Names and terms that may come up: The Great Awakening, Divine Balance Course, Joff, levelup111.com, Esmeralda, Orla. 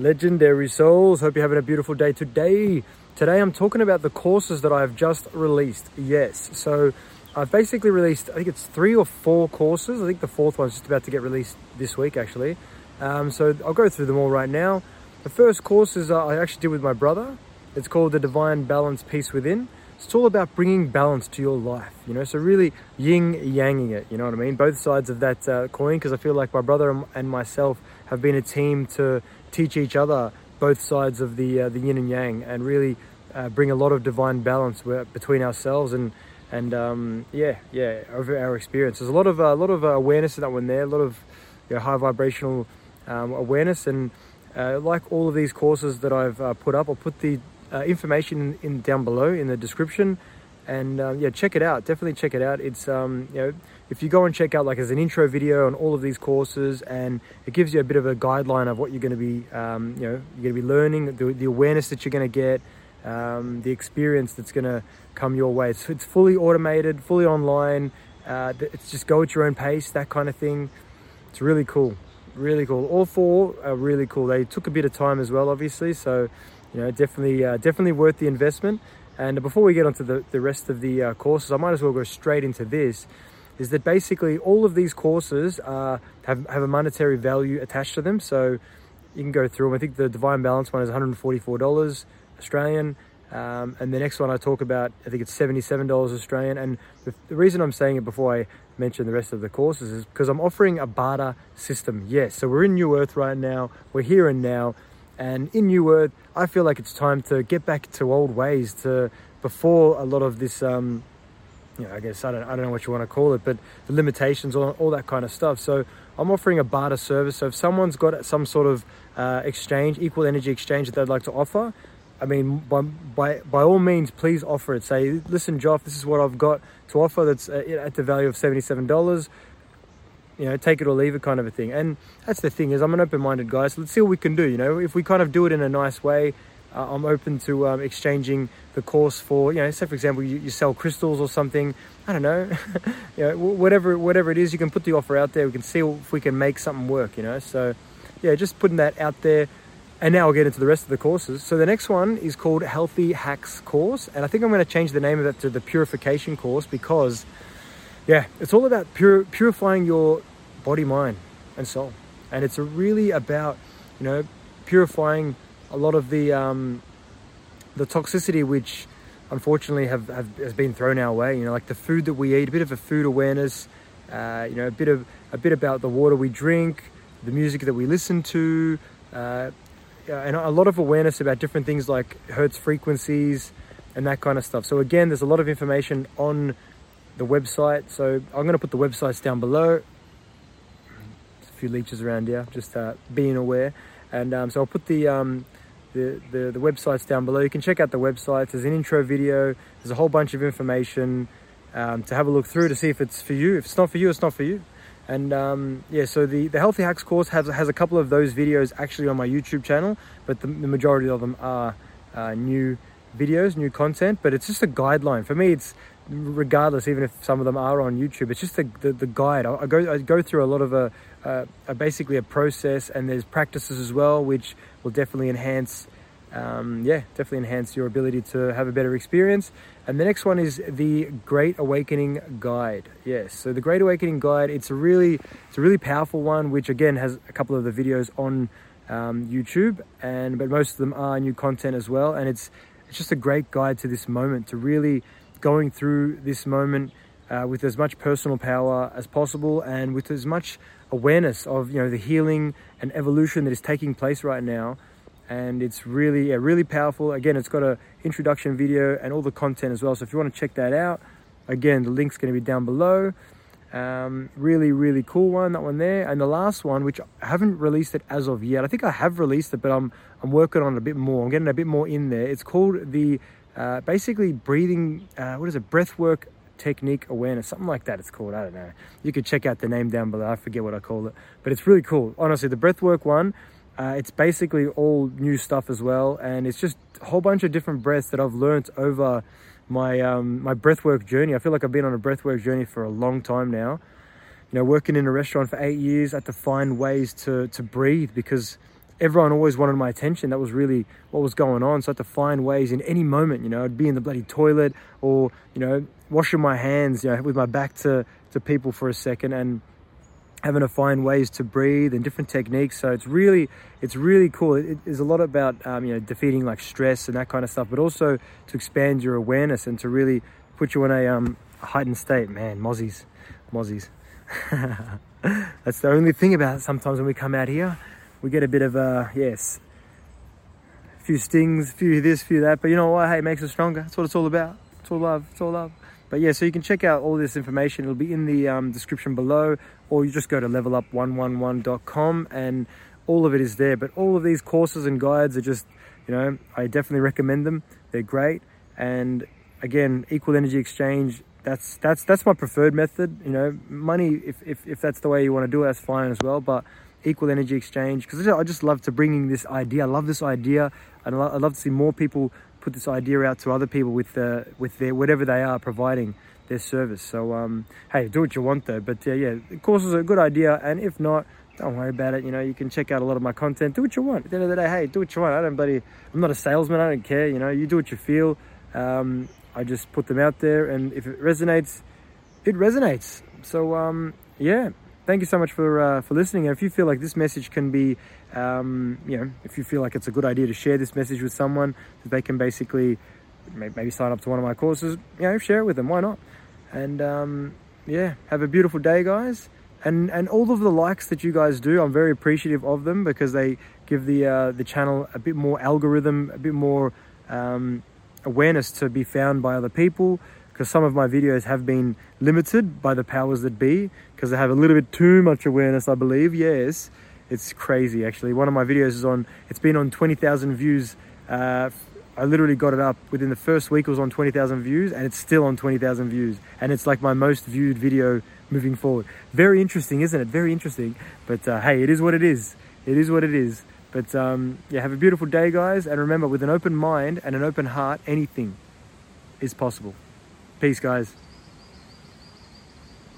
Legendary souls, hope you're having a beautiful day today. Today I'm talking about the courses that I've just released. Yes, so I've basically released, I think it's 3 or 4 courses. I think the 4th one's just about to get released this week, actually. So I'll go through them all right now. The first course is I actually did with my brother. It's called The Divine Balance Peace Within. It's all about bringing balance to your life, you know, so really yin-yanging it, you know what I mean? Both sides of that coin, because I feel like my brother and myself have been a team to teach each other both sides of the yin and yang, and really bring a lot of divine balance between ourselves and over our experience. There's a lot of awareness in that one there, a lot of, you know, high vibrational awareness, and like all of these courses that I've put up, I'll put the information in down below in the description, and check it out. Definitely check it out. It's if you go and check out, like, there's an intro video on all of these courses, and it gives you a bit of a guideline of what you're going to be you're going to be learning, the awareness that you're going to get, the experience that's going to come your way. So it's fully automated, fully online. It's just go at your own pace, that kind of thing. It's really cool, really cool. All 4 are really cool. They took a bit of time as well, obviously, so you know, definitely worth the investment. And before we get onto the rest of the courses, I might as well go straight into this, is that basically all of these courses have a monetary value attached to them. So you can go through them. I think the Divine Balance one is $144 Australian. And the next one I talk about, I think it's $77 Australian. And the reason I'm saying it before I mention the rest of the courses is because I'm offering a barter system. Yes, so we're in New Earth right now. We're here and now. And in New Earth, I feel like it's time to get back to old ways, to before a lot of this, I don't know what you want to call it, but the limitations, all that kind of stuff. So I'm offering a barter service. So if someone's got some sort of exchange, equal energy exchange that they'd like to offer, I mean, by all means, please offer it. Say, listen, Joff, this is what I've got to offer that's at the value of $77. You know, take it or leave it kind of a thing. And that's the thing, is I'm an open-minded guy, so let's see what we can do. You know, if we kind of do it in a nice way, I'm open to exchanging the course for, you know, say for example, you sell crystals or something, I don't know, you know, whatever it is, you can put the offer out there. We can see if we can make something work, you know. So yeah, just putting that out there. And now I'll get into the rest of the courses. So the next one is called Healthy Hacks Course, and I think I'm going to change the name of it to the Purification Course, because yeah, it's all about purifying your body, mind and soul. And it's really about, you know, purifying a lot of the toxicity which unfortunately has been thrown our way, you know, like the food that we eat, a bit of a food awareness, a bit about the water we drink, the music that we listen to, and a lot of awareness about different things like Hertz frequencies and that kind of stuff. So again, there's a lot of information on the website, so I'm going to put the websites down below. Few leeches around here, just being aware. And so I'll put the websites down below. You can check out the websites. There's an intro video, there's a whole bunch of information to have a look through to see if it's for you. If it's not for you, it's not for you. And so the Healthy Hacks course has a couple of those videos actually on my YouTube channel, but the majority of them are new videos, new content. But it's just a guideline for me. It's regardless, even if some of them are on YouTube, it's just the guide. I go through a lot of basically a process, and there's practices as well, which will definitely enhance enhance your ability to have a better experience. And the next one is the Great Awakening Guide. Yes, so the Great Awakening Guide, it's a really powerful one, which again has a couple of the videos on YouTube, but most of them are new content as well. And it's just a great guide to this moment, to really going through this moment with as much personal power as possible, and with as much awareness of, you know, the healing and evolution that is taking place right now. And it's really powerful. Again, it's got an introduction video and all the content as well. So if you want to check that out, again, the link's going to be down below. Really cool one, that one there. And the last one, which I haven't released it as of yet. I think I have released it, but I'm working on it a bit more. I'm getting a bit more in there. It's called the basically breathing, breathwork technique awareness, something like that it's called. I don't know, you could check out the name down below. I forget what I called it, but it's really cool, honestly. The breathwork one, it's basically all new stuff as well, and it's just a whole bunch of different breaths that I've learnt over my my breathwork journey. I feel like I've been on a breathwork journey for a long time now, you know, working in a restaurant for 8 years. I had to find ways to breathe, because everyone always wanted my attention. That was really what was going on. So I had to find ways in any moment, I'd be in the bloody toilet or, washing my hands, with my back to people for a second, and having to find ways to breathe and different techniques. So it's really cool. It is a lot about, defeating like stress and that kind of stuff, but also to expand your awareness and to really put you in a heightened state, man. Mozzies. That's the only thing about it. Sometimes when we come out here, we get a bit of a few stings, few this, few that, but you know what? Hey, it makes us stronger. That's what it's all about. It's all love. It's all love. But yeah, so you can check out all this information. It'll be in the description below, or you just go to levelup111.com and all of it is there. But all of these courses and guides are just, I definitely recommend them. They're great. And again, equal energy exchange, that's my preferred method. Money, if that's the way you want to do it, that's fine as well. But equal energy exchange, because I just love to bringing this idea. I love this idea, and I'd love to see more people put this idea out to other people with their whatever they are providing their service. So hey, do what you want though. But the courses are a good idea, and if not, don't worry about it. You can check out a lot of my content. Do what you want. At the end of the day, hey, do what you want. I'm not a salesman. I don't care. You do what you feel. I just put them out there, and if it resonates, it resonates. So thank you so much for listening. And if you feel like this message can be, if you feel like it's a good idea to share this message with someone, that they can basically maybe sign up to one of my courses, share it with them. Why not? And have a beautiful day, guys. And all of the likes that you guys do, I'm very appreciative of them, because they give the channel a bit more algorithm, a bit more awareness to be found by other people, because some of my videos have been limited by the powers that be, because they have a little bit too much awareness, I believe. Yes, it's crazy actually. One of my videos it's been on 20,000 views. I literally got it up within the first week. It was on 20,000 views, and it's still on 20,000 views, and it's like my most viewed video moving forward. Very interesting, isn't it? Very interesting. But hey, it is what it is. It is what it is. But have a beautiful day, guys. And remember, with an open mind and an open heart, anything is possible. Peace, guys.